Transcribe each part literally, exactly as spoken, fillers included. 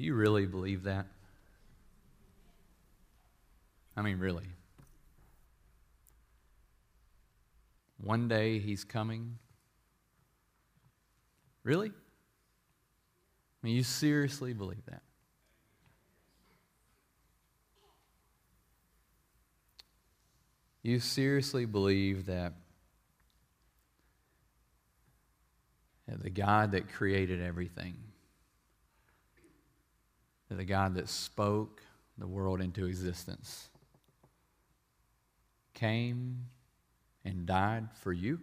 Do you really believe that? I mean, really. One day he's coming. Really? I mean, you seriously believe that? You seriously believe that the God that created everything, the God that spoke the world into existence, came and died for you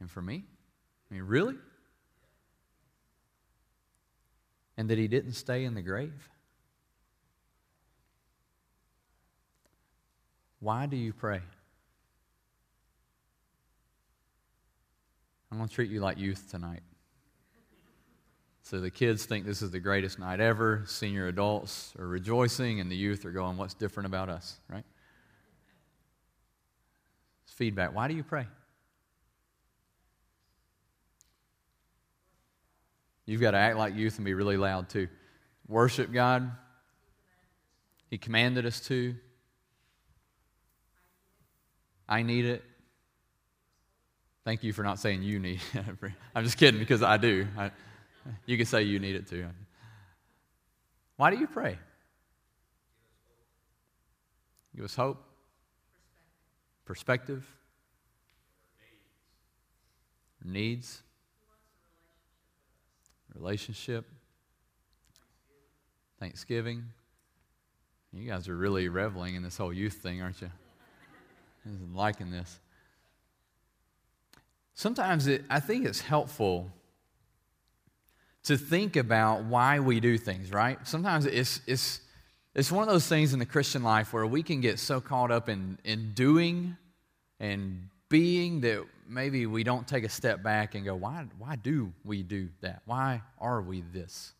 and for me? I mean, really? And that he didn't stay in the grave? Why do you pray? I'm going to treat you like youth tonight. So the kids think this is the greatest night ever. Senior adults are rejoicing, and the youth are going, what's different about us, right? It's feedback. Why do you pray? You've got to act like youth and be really loud too. Worship God. He commanded us to. I need it. Thank you for not saying you need it. I'm just kidding, because I do. I, you can say you need it too. Why do you pray? Give us hope. Perspective. Needs. Relationship. Thanksgiving. You guys are really reveling in this whole youth thing, aren't you? I'm liking this. Sometimes it, I think it's helpful to think about why we do things, right? Sometimes it's it's it's one of those things in the Christian life where we can get so caught up in, in doing and being that maybe we don't take a step back and go, why why do we do that? Why are we this?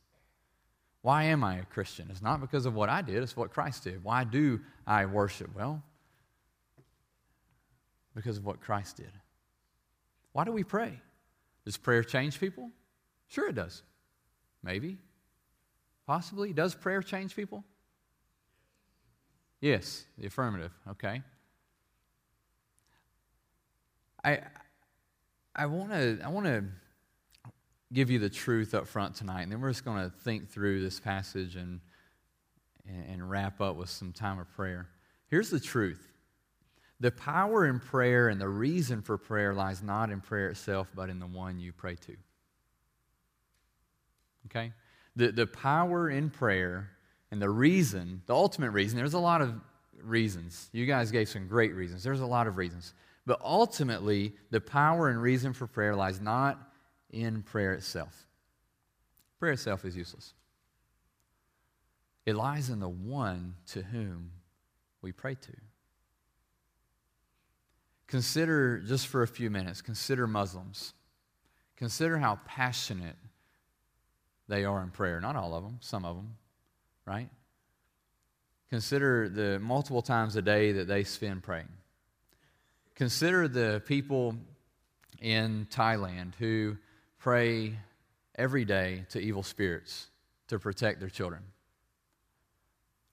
Why am I a Christian? It's not because of what I did, it's what Christ did. Why do I worship? Well, because of what Christ did. Why do we pray? Does prayer change people? Sure it does. Maybe. Possibly. Does prayer change people? Yes, the affirmative. Okay. I I want to I want to give you the truth up front tonight, and then we're just going to think through this passage and, and and wrap up with some time of prayer. Here's the truth. The power in prayer and the reason for prayer lies not in prayer itself, but in the one you pray to. Okay? The, the power in prayer and the reason, the ultimate reason, there's a lot of reasons. You guys gave some great reasons. There's a lot of reasons. But ultimately, the power and reason for prayer lies not in prayer itself. Prayer itself is useless. It lies in the one to whom we pray to. Consider, just for a few minutes, consider Muslims. Consider how passionate they are in prayer. Not all of them, some of them, right? Consider the multiple times a day that they spend praying. Consider the people in Thailand who pray every day to evil spirits to protect their children.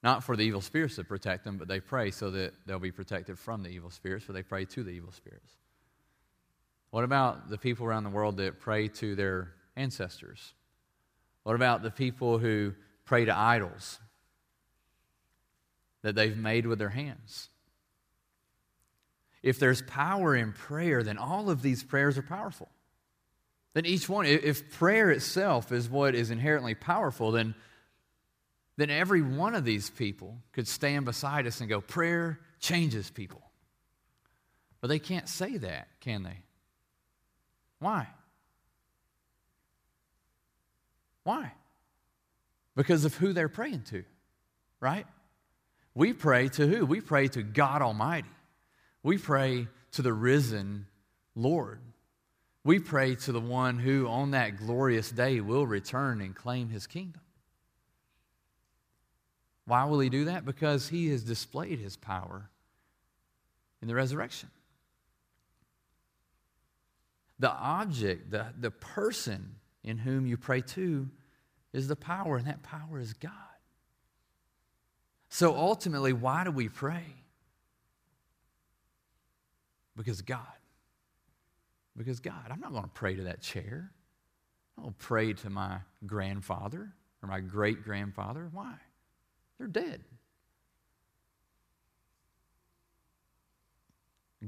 Not for the evil spirits to protect them, but they pray so that they'll be protected from the evil spirits, but they pray to the evil spirits. What about the people around the world that pray to their ancestors? What about the people who pray to idols that they've made with their hands? If there's power in prayer, then all of these prayers are powerful. Then each one, if prayer itself is what is inherently powerful, then then every one of these people could stand beside us and go, prayer changes people. But they can't say that, can they? Why? Why? Because of who they're praying to, right? We pray to who? We pray to God Almighty. We pray to the risen Lord. We pray to the one who on that glorious day will return and claim his kingdom. Why will he do that? Because he has displayed his power in the resurrection. The object, the, the person in whom you pray to is the power, and that power is God. So ultimately, why do we pray? Because God. Because God. I'm not going to pray to that chair. I don't pray to my grandfather or my great-grandfather. Why? They're dead.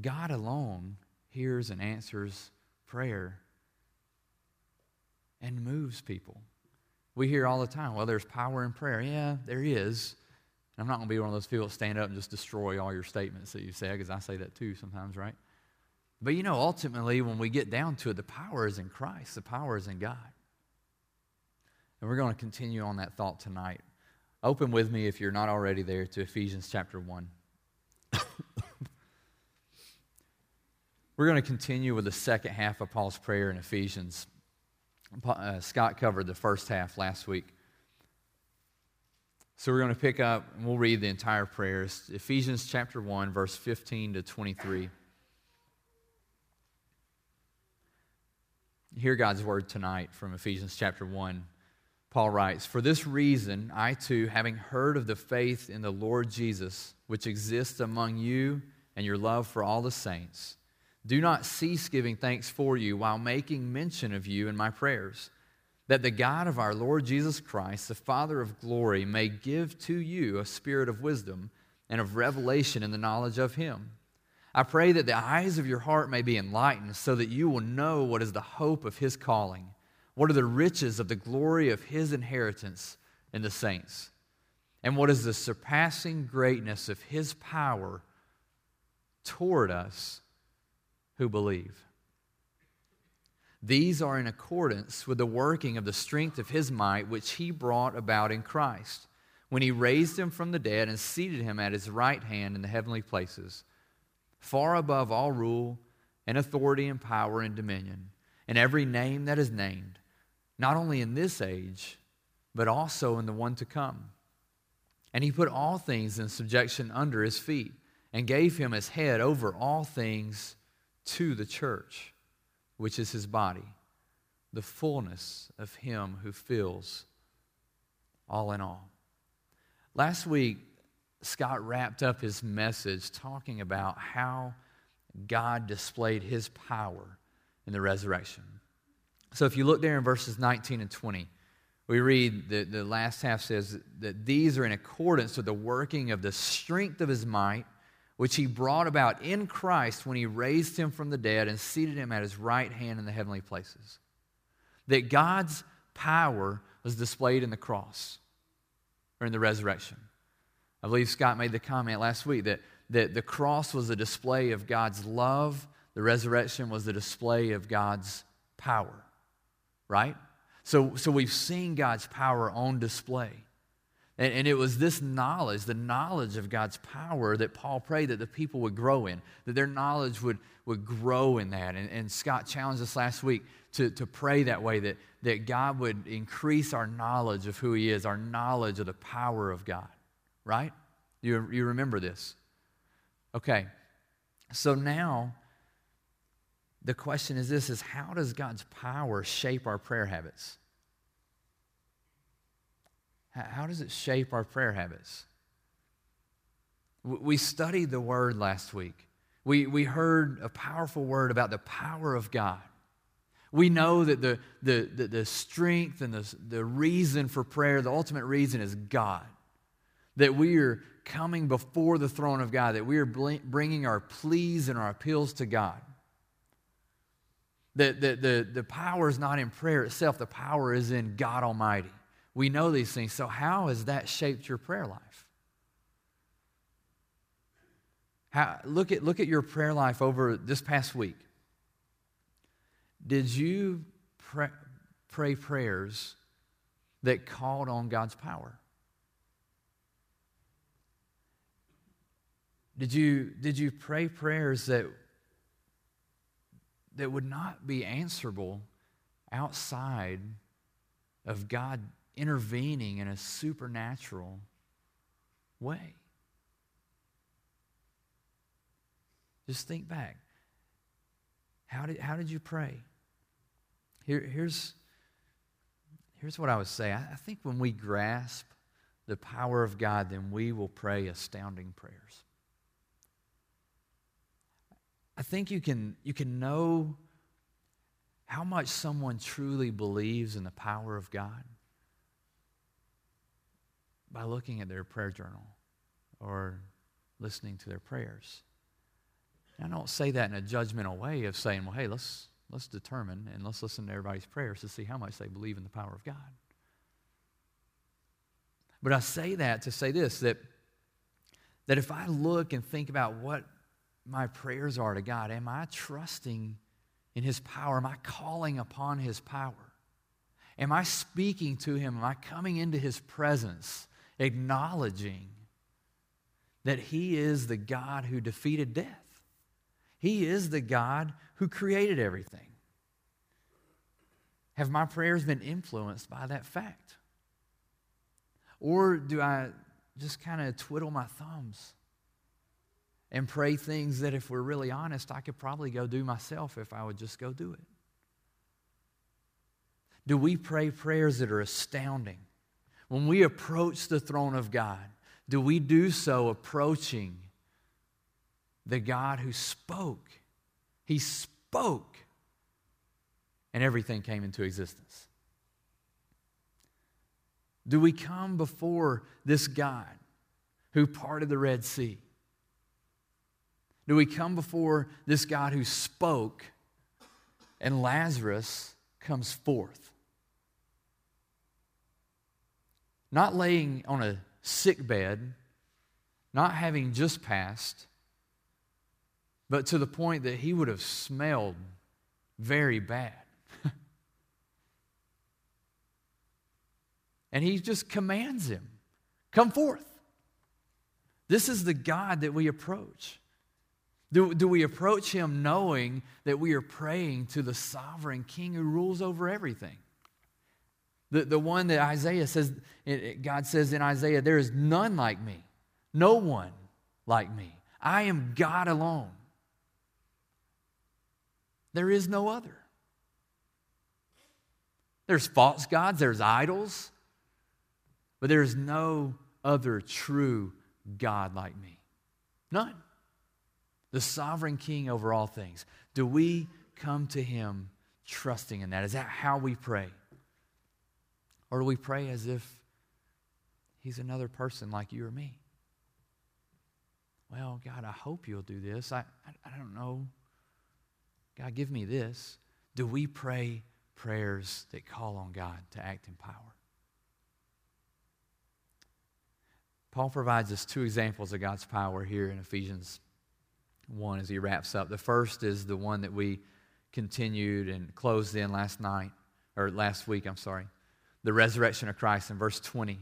God alone hears and answers prayer and moves people. We hear all the time, well, there's power in prayer. Yeah, there is. And I'm not going to be one of those people that stand up and just destroy all your statements that you say, because I say that too sometimes, right? But you know, ultimately, when we get down to it, the power is in Christ. The power is in God. And we're going to continue on that thought tonight. Open with me, if you're not already there, to Ephesians chapter one. We're going to continue with the second half of Paul's prayer in Ephesians. Uh, Scott covered the first half last week. So we're going to pick up, and we'll read the entire prayer. It's Ephesians chapter one, verse fifteen to twenty-three. Hear God's word tonight from Ephesians chapter one. Paul writes, "For this reason, I too, having heard of the faith in the Lord Jesus, which exists among you and your love for all the saints, do not cease giving thanks for you while making mention of you in my prayers, that the God of our Lord Jesus Christ, the Father of glory, may give to you a spirit of wisdom and of revelation in the knowledge of him. I pray that the eyes of your heart may be enlightened, so that you will know what is the hope of his calling, what are the riches of the glory of his inheritance in the saints, and what is the surpassing greatness of his power toward us who believe. These are in accordance with the working of the strength of his might, which he brought about in Christ, when he raised him from the dead and seated him at his right hand in the heavenly places, far above all rule and authority and power and dominion, and every name that is named, not only in this age, but also in the one to come. And he put all things in subjection under his feet, and gave him as head over all things to the church, which is his body, the fullness of him who fills all in all." Last week, Scott wrapped up his message talking about how God displayed his power in the resurrection. So if you look there in verses nineteen and twenty, we read that the last half says that these are in accordance with the working of the strength of his might, which he brought about in Christ when he raised him from the dead and seated him at his right hand in the heavenly places. That God's power was displayed in the cross, or in the resurrection. I believe Scott made the comment last week that, that the cross was a display of God's love, the resurrection was the display of God's power, right? So, so we've seen God's power on display. And it was this knowledge, the knowledge of God's power, that Paul prayed that the people would grow in, that their knowledge would, would grow in that. And, and Scott challenged us last week to, to pray that way, that, that God would increase our knowledge of who he is, our knowledge of the power of God, right? You, you remember this. Okay, so now the question is this, is how does God's power shape our prayer habits? How does it shape our prayer habits? We studied the word last week. We, we heard a powerful word about the power of God. We know that the, the, the, the strength and the, the reason for prayer, the ultimate reason is God. That we are coming before the throne of God. That we are bringing our pleas and our appeals to God. That the, the, the power is not in prayer itself. The power is in God Almighty. We know these things. So how has that shaped your prayer life? How, look at, look at your prayer life over this past week. Did you pray, pray prayers that called on God's power? Did you, did you pray prayers that, that would not be answerable outside of God intervening in a supernatural way? Just think back. How did, how did you pray? Here, here's, here's what I would say. I think when we grasp the power of God, then we will pray astounding prayers. I think you can you can know how much someone truly believes in the power of God by looking at their prayer journal or listening to their prayers. And I don't say that in a judgmental way of saying, well, hey, let's let's determine and let's listen to everybody's prayers to see how much they believe in the power of God. But I say that to say this, that, that if I look and think about what my prayers are to God, am I trusting in His power? Am I calling upon His power? Am I speaking to Him? Am I coming into His presence, acknowledging that He is the God who defeated death? He is the God who created everything. Have my prayers been influenced by that fact? Or do I just kind of twiddle my thumbs and pray things that, if we're really honest, I could probably go do myself if I would just go do it? Do we pray prayers that are astounding? When we approach the throne of God, do we do so approaching the God who spoke? He spoke, and everything came into existence. Do we come before this God who parted the Red Sea? Do we come before this God who spoke and Lazarus comes forth? Not laying on a sick bed, not having just passed, but to the point that he would have smelled very bad. And he just commands him, come forth. This is the God that we approach. Do, do we approach him knowing that we are praying to the sovereign king who rules over everything? The, the one that Isaiah says, it, it, God says in Isaiah, there is none like me, no one like me. I am God alone. There is no other. There's false gods, there's idols, but there is no other true God like me. None. The sovereign king over all things. Do we come to him trusting in that? Is that how we pray? Or do we pray as if he's another person like you or me? Well, God, I hope you'll do this. I, I, I don't know. God, give me this. Do we pray prayers that call on God to act in power? Paul provides us two examples of God's power here in Ephesians one as he wraps up. The first is the one that we continued and closed in last night, or last week, I'm sorry. The resurrection of Christ in verse twenty.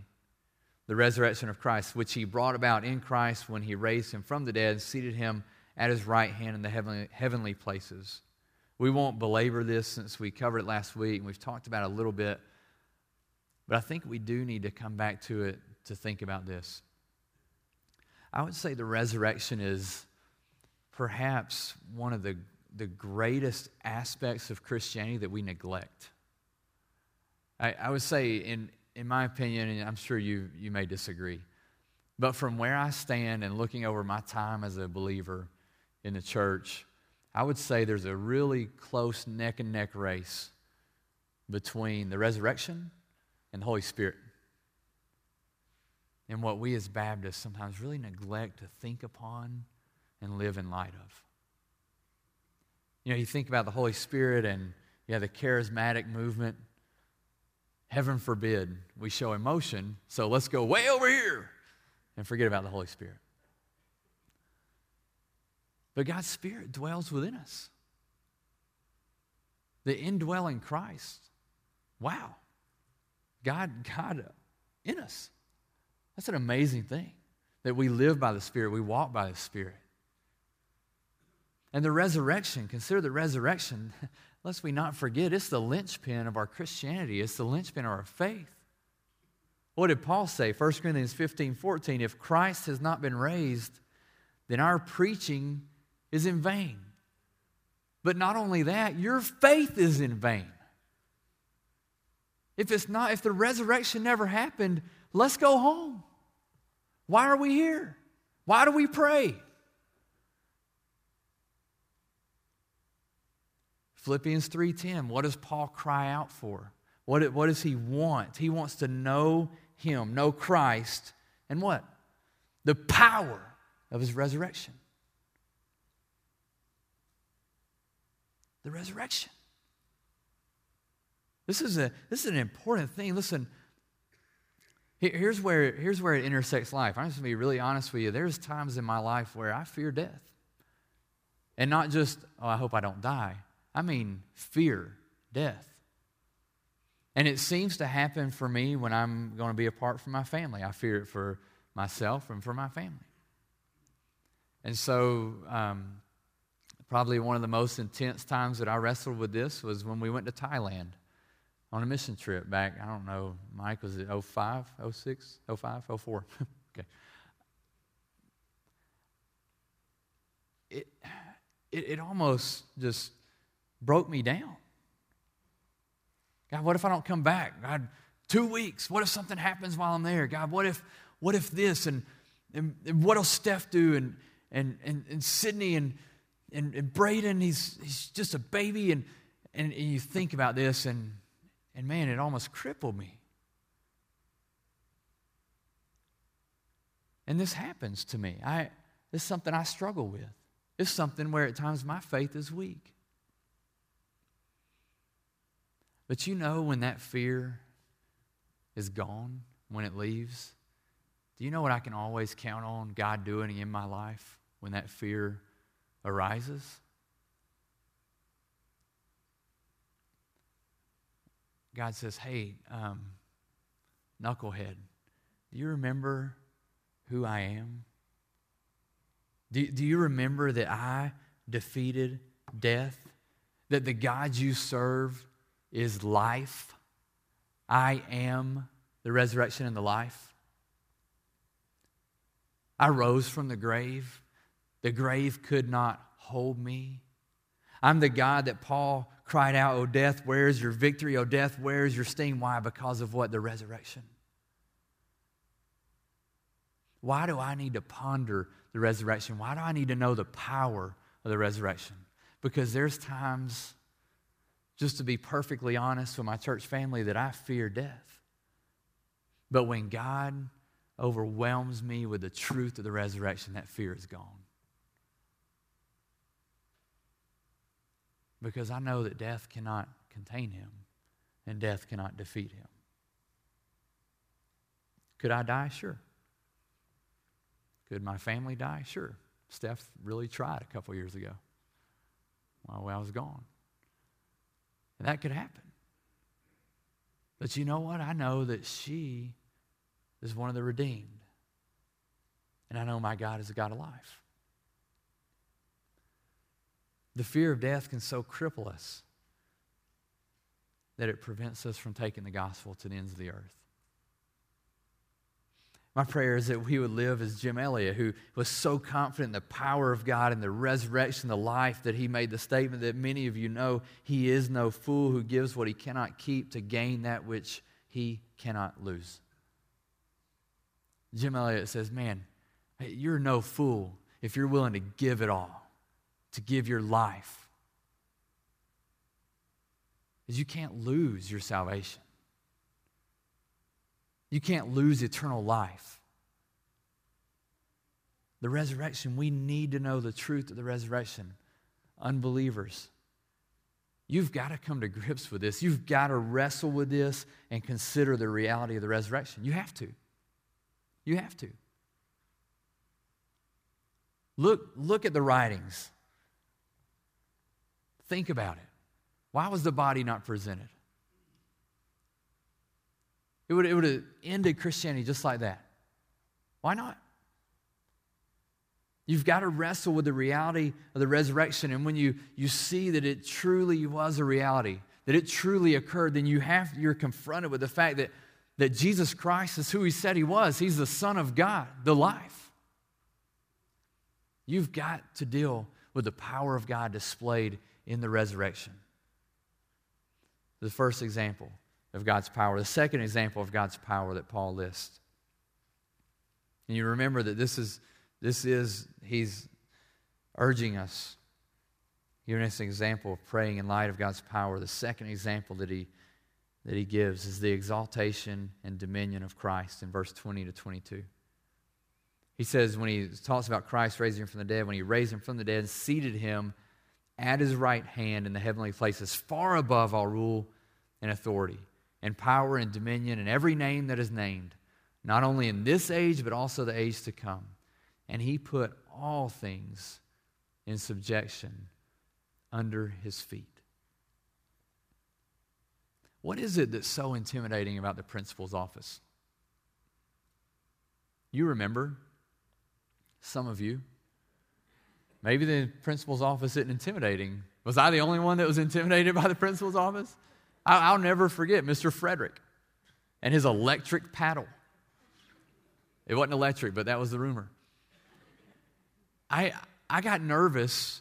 The resurrection of Christ, which he brought about in Christ when he raised him from the dead and seated him at his right hand in the heavenly, heavenly places. We won't belabor this since we covered it last week and we've talked about it a little bit, but I think we do need to come back to it to think about this. I would say the resurrection is perhaps one of the, the greatest aspects of Christianity that we neglect. I, I would say, in in my opinion, and I'm sure you, you may disagree, but from where I stand and looking over my time as a believer in the church, I would say there's a really close neck and neck race between the resurrection and the Holy Spirit. And what we as Baptists sometimes really neglect to think upon and live in light of. You know, you think about the Holy Spirit and you have the charismatic movement. Heaven forbid we show emotion, so let's go way over here and forget about the Holy Spirit. But God's Spirit dwells within us. The indwelling Christ. Wow. God, God in us. That's an amazing thing, that we live by the Spirit, we walk by the Spirit. And the resurrection, consider the resurrection, lest we not forget, it's the linchpin of our Christianity, it's the linchpin of our faith. What did Paul say? First Corinthians fifteen fourteen, if Christ has not been raised, then our preaching is in vain. But not only that, your faith is in vain. If it's not, if the resurrection never happened, let's go home. Why are we here? Why do we pray? Philippians three ten, what does Paul cry out for? What, what does he want? He wants to know him, know Christ, and what? The power of his resurrection. The resurrection. This is a this is an important thing. Listen, here's where here's where it intersects life. I'm just gonna be really honest with you. There's times in my life where I fear death, and not just oh, I hope I don't die. I mean, fear death. And it seems to happen for me when I'm going to be apart from my family. I fear it for myself and for my family. And so um, probably one of the most intense times that I wrestled with this was when we went to Thailand on a mission trip back, I don't know, Mike, was it oh five, oh six, oh five, oh four? Okay. It, it, it almost just broke me down. God, what if I don't come back? God, two weeks. What if something happens while I'm there? God, what if what if this? And, and, and what'll Steph do? And and and, and Sydney and, and and Braden, he's he's just a baby. And, and and you think about this, and and man, it almost crippled me. And this happens to me. I this is something I struggle with. It's something where at times my faith is weak. But you know when that fear is gone, when it leaves, do you know what I can always count on God doing in my life when that fear arises? God says, hey, um, knucklehead, do you remember who I am? Do, do you remember that I defeated death? That the God you serve is life. I am the resurrection and the life. I rose from the grave. The grave could not hold me. I'm the God that Paul cried out, O death, where is your victory? O death, where is your sting? Why? Because of what? The resurrection. Why do I need to ponder the resurrection? Why do I need to know the power of the resurrection? Because there's times, just to be perfectly honest with my church family, that I fear death. But when God overwhelms me with the truth of the resurrection, that fear is gone. Because I know that death cannot contain him and death cannot defeat him. Could I die? Sure. Could my family die? Sure. Steph really tried a couple years ago while I was gone. And that could happen. But you know what? I know that she is one of the redeemed. And I know my God is a God of life. The fear of death can so cripple us that it prevents us from taking the gospel to the ends of the earth. My prayer is that we would live as Jim Elliot, who was so confident in the power of God and the resurrection, the life, that he made the statement that many of you know, he is no fool who gives what he cannot keep to gain that which he cannot lose. Jim Elliot says, man, you're no fool if you're willing to give it all, to give your life. Because you can't lose your salvation. You can't lose eternal life. The resurrection, we need to know the truth of the resurrection. Unbelievers, you've got to come to grips with this. You've got to wrestle with this and consider the reality of the resurrection. You have to. You have to. Look, look at the writings. Think about it. Why was the body not presented? It would, it would have ended Christianity just like that. Why not? You've got to wrestle with the reality of the resurrection, and when you, you see that it truly was a reality, that it truly occurred, then you have, you're confronted with the fact that, that Jesus Christ is who he said he was. He's the Son of God, the life. You've got to deal with the power of God displayed in the resurrection. The first example, of God's power, the second example of God's power that Paul lists. And you remember that this is, this is he's urging us. Here's an example of praying in light of God's power. The second example that he that he gives is the exaltation and dominion of Christ in verse twenty to twenty-two. He says, when he talks about Christ raising him from the dead, when he raised him from the dead and seated him at his right hand in the heavenly places, far above all rule and authority and power and dominion and every name that is named, not only in this age but also the age to come. And he put all things in subjection under his feet. What is it that's so intimidating about the principal's office? You remember, some of you, maybe the principal's office isn't intimidating. Was I the only one that was intimidated by the principal's office? I'll never forget Mister Frederick and his electric paddle. It wasn't electric, but that was the rumor. I I got nervous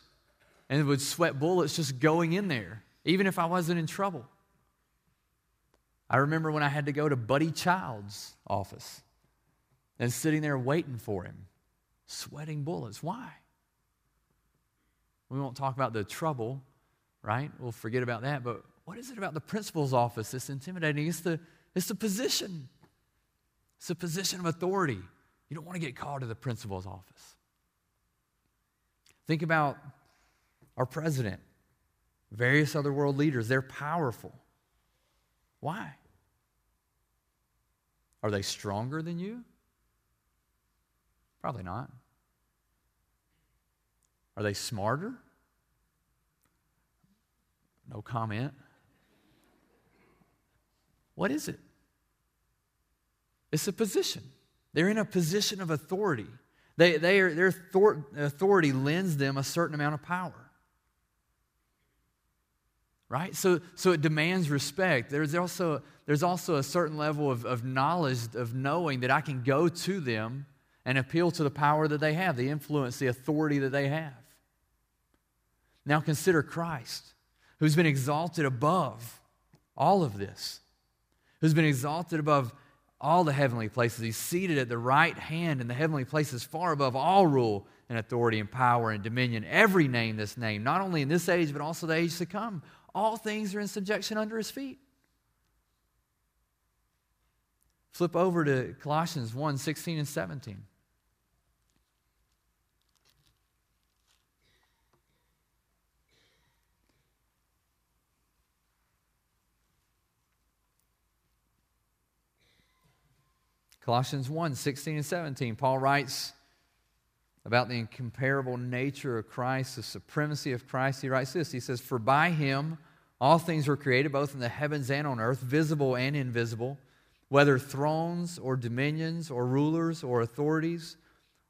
and would sweat bullets just going in there, even if I wasn't in trouble. I remember when I had to go to Buddy Child's office and sitting there waiting for him, sweating bullets. Why? We won't talk about the trouble, right? We'll forget about that. But what is it about the principal's office that's intimidating? It's the, it's the position. It's a position of authority. You don't want to get called to the principal's office. Think about our president, various other world leaders. They're powerful. Why? Are they stronger than you? Probably not. Are they smarter? No comment. What is it? It's a position. They're in a position of authority. They, they are, their authority lends them a certain amount of power. Right? So so it demands respect. There's also, there's also a certain level of, of knowledge, of knowing that I can go to them and appeal to the power that they have, the influence, the authority that they have. Now consider Christ, who's been exalted above all of this, who's been exalted above all the heavenly places. He's seated at the right hand in the heavenly places, far above all rule and authority and power and dominion, every name that's named, not only in this age but also the age to come. All things are in subjection under his feet. Flip over to Colossians one, sixteen and seventeen. Colossians one, sixteen and seventeen. Paul writes about the incomparable nature of Christ, the supremacy of Christ. He writes this. He says, "For by him all things were created, both in the heavens and on earth, visible and invisible, whether thrones or dominions or rulers or authorities.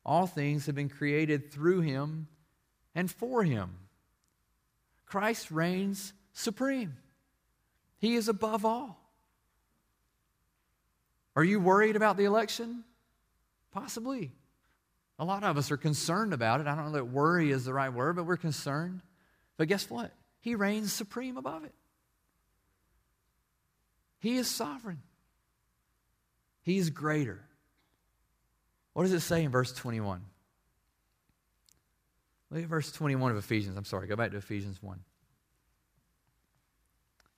All things have been created through him and for him." Christ reigns supreme. He is above all. Are you worried about the election? Possibly. A lot of us are concerned about it. I don't know that worry is the right word, but we're concerned. But guess what? He reigns supreme above it. He is sovereign. He is greater. What does it say in verse twenty-one? Look at verse twenty-one of Ephesians. I'm sorry, go back to Ephesians one.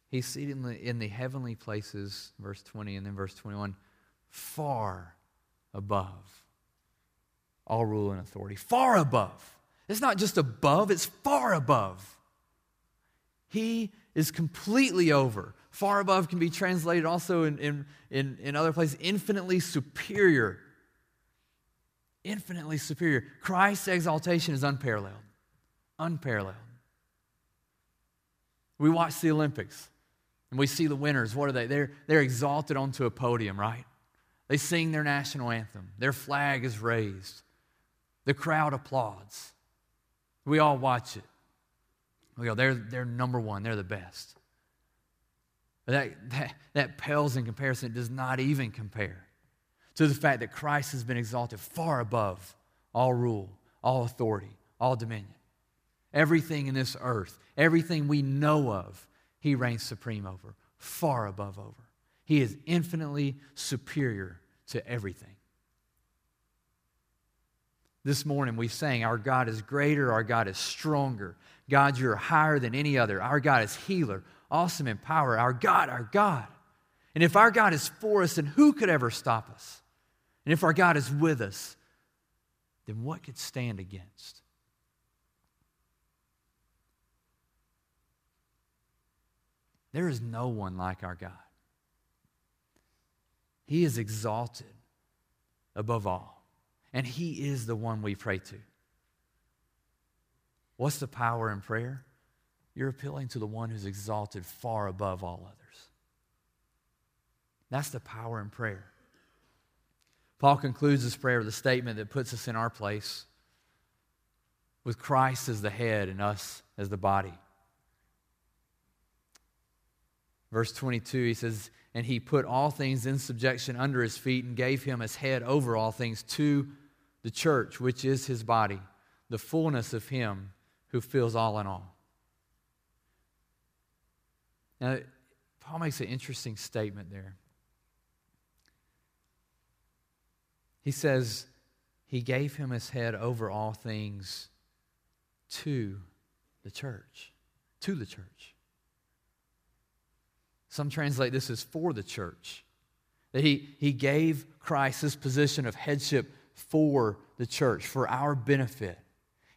He's seated in the, in the heavenly places, verse twenty, and then verse twenty-one, far above all rule and authority. Far above. It's not just above, it's far above. He is completely over. Far above can be translated also in, in, in, in other places, infinitely superior. Infinitely superior. Christ's exaltation is unparalleled. Unparalleled. We watch the Olympics and we see the winners. What are they? They're, they're exalted onto a podium, right? They sing their national anthem. Their flag is raised. The crowd applauds. We all watch it. We go, they're, they're number one. They're the best. But that, that, that pales in comparison. It does not even compare to the fact that Christ has been exalted far above all rule, all authority, all dominion. Everything in this earth, everything we know of, he reigns supreme over, far above over. He is infinitely superior to everything. This morning we sang, our God is greater, our God is stronger. God, you're higher than any other. Our God is healer, awesome in power. Our God, our God. And if our God is for us, then who could ever stop us? And if our God is with us, then what could stand against? There is no one like our God. He is exalted above all, and He is the one we pray to. What's the power in prayer? You're appealing to the one who's exalted far above all others. That's the power in prayer. Paul concludes this prayer with a statement that puts us in our place, with Christ as the head and us as the body. Verse twenty-two, he says, and he put all things in subjection under his feet and gave him as head over all things to the church, which is his body, the fullness of him who fills all in all. Now, Paul makes an interesting statement there. He says, he gave him his head over all things to the church, to the church. Some translate this as for the church. That he, he gave Christ this position of headship for the church, for our benefit.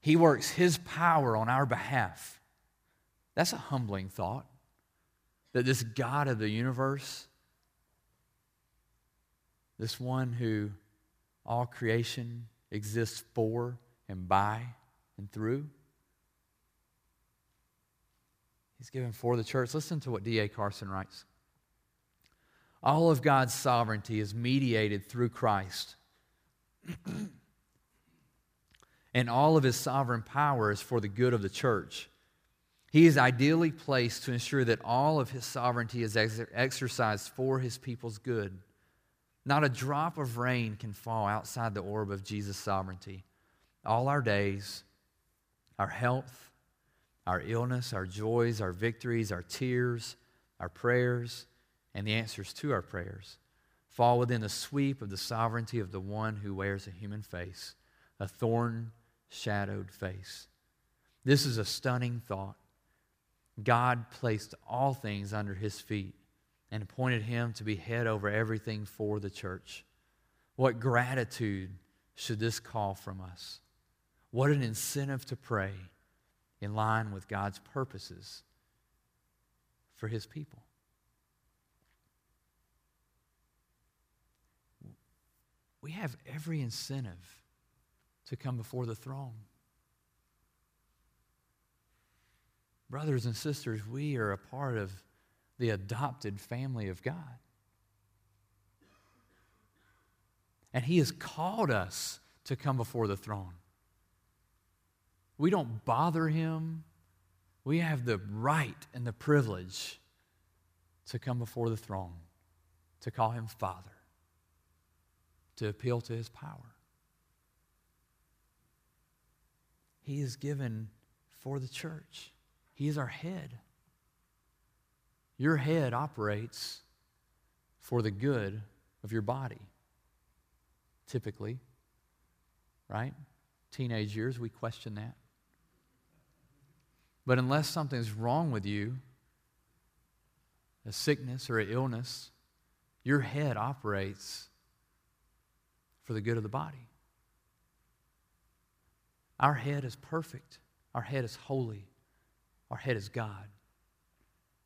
He works His power on our behalf. That's a humbling thought. That this God of the universe, this one who all creation exists for and by and through, He's given for the church. Listen to what D A Carson writes. All of God's sovereignty is mediated through Christ. And all of His sovereign power is for the good of the church. He is ideally placed to ensure that all of His sovereignty is ex- exercised for His people's good. Not a drop of rain can fall outside the orb of Jesus' sovereignty. All our days, our health, our illness, our joys, our victories, our tears, our prayers, and the answers to our prayers fall within the sweep of the sovereignty of the one who wears a human face, a thorn-shadowed face. This is a stunning thought. God placed all things under His feet and appointed Him to be head over everything for the church. What gratitude should this call from us? What an incentive to pray in line with God's purposes for His people. We have every incentive to come before the throne. Brothers and sisters, we are a part of the adopted family of God. And He has called us to come before the throne. We don't bother Him. We have the right and the privilege to come before the throne, to call Him Father, to appeal to His power. He is given for the church. He is our head. Your head operates for the good of your body, typically, right? Teenage years, we question that. But unless something's wrong with you, a sickness or an illness, your head operates for the good of the body. Our head is perfect. Our head is holy. Our head is God.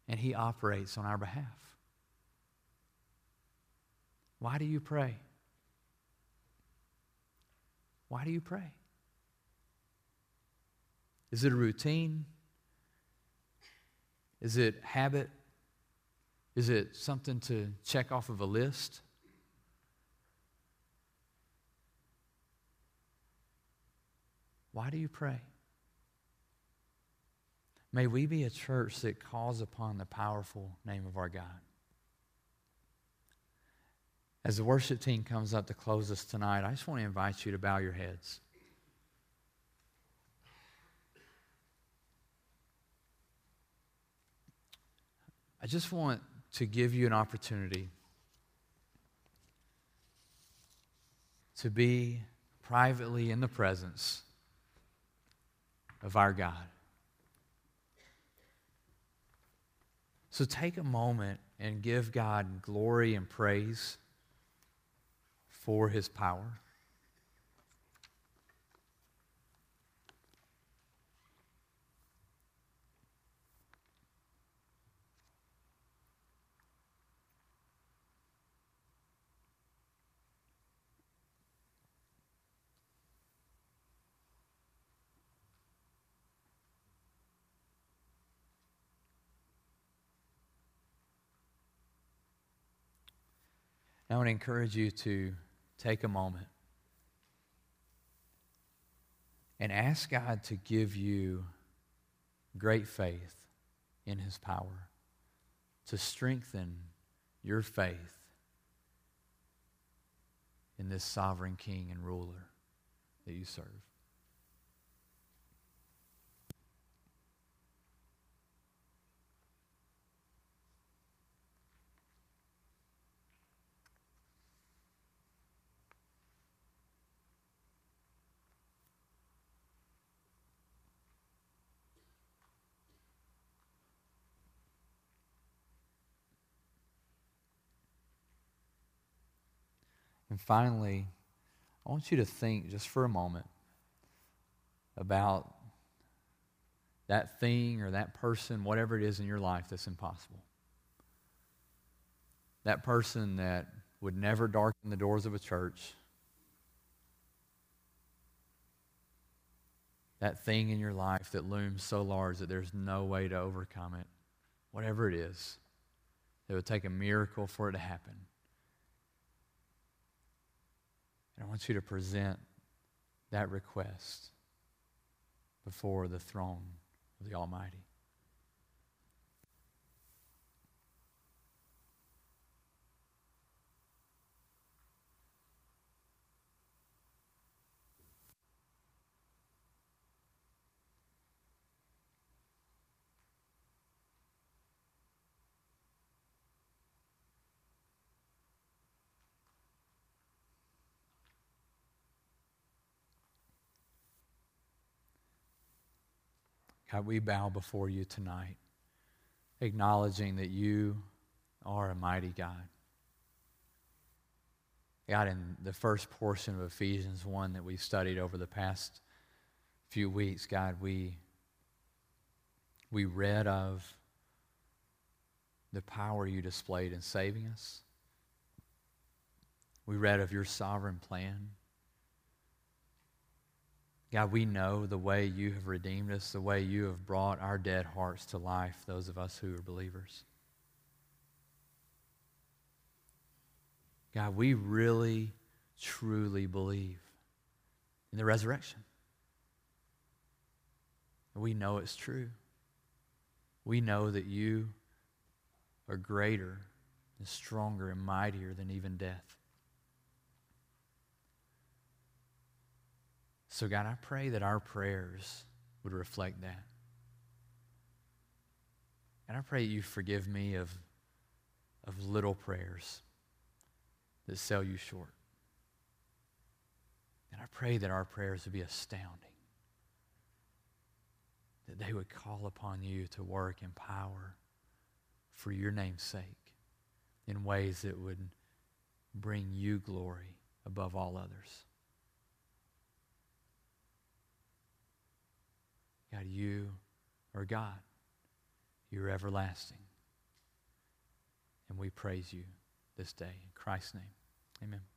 And He operates on our behalf. Why do you pray? Why do you pray? Is it a routine? Is it habit? Is it something to check off of a list? Why do you pray? May we be a church that calls upon the powerful name of our God. As the worship team comes up to close us tonight, I just want to invite you to bow your heads. I just want to give you an opportunity to be privately in the presence of our God. So take a moment and give God glory and praise for His power. I want to encourage you to take a moment and ask God to give you great faith in His power, to strengthen your faith in this sovereign King and ruler that you serve. And finally, I want you to think just for a moment about that thing or that person, whatever it is in your life that's impossible. That person that would never darken the doors of a church. That thing in your life that looms so large that there's no way to overcome it. Whatever it is, it would take a miracle for it to happen. And I want you to present that request before the throne of the Almighty. God, we bow before you tonight, acknowledging that you are a mighty God. God, in the first portion of Ephesians one that we've studied over the past few weeks, God, we, we read of the power you displayed in saving us. We read of your sovereign plan. God, we know the way you have redeemed us, the way you have brought our dead hearts to life, those of us who are believers. God, we really, truly believe in the resurrection. We know it's true. We know that you are greater and stronger and mightier than even death. So God, I pray that our prayers would reflect that. And I pray you forgive me of, of little prayers that sell you short. And I pray that our prayers would be astounding, that they would call upon you to work in power for your name's sake in ways that would bring you glory above all others. God, you are God. You're everlasting. And we praise you this day. In Christ's name, amen.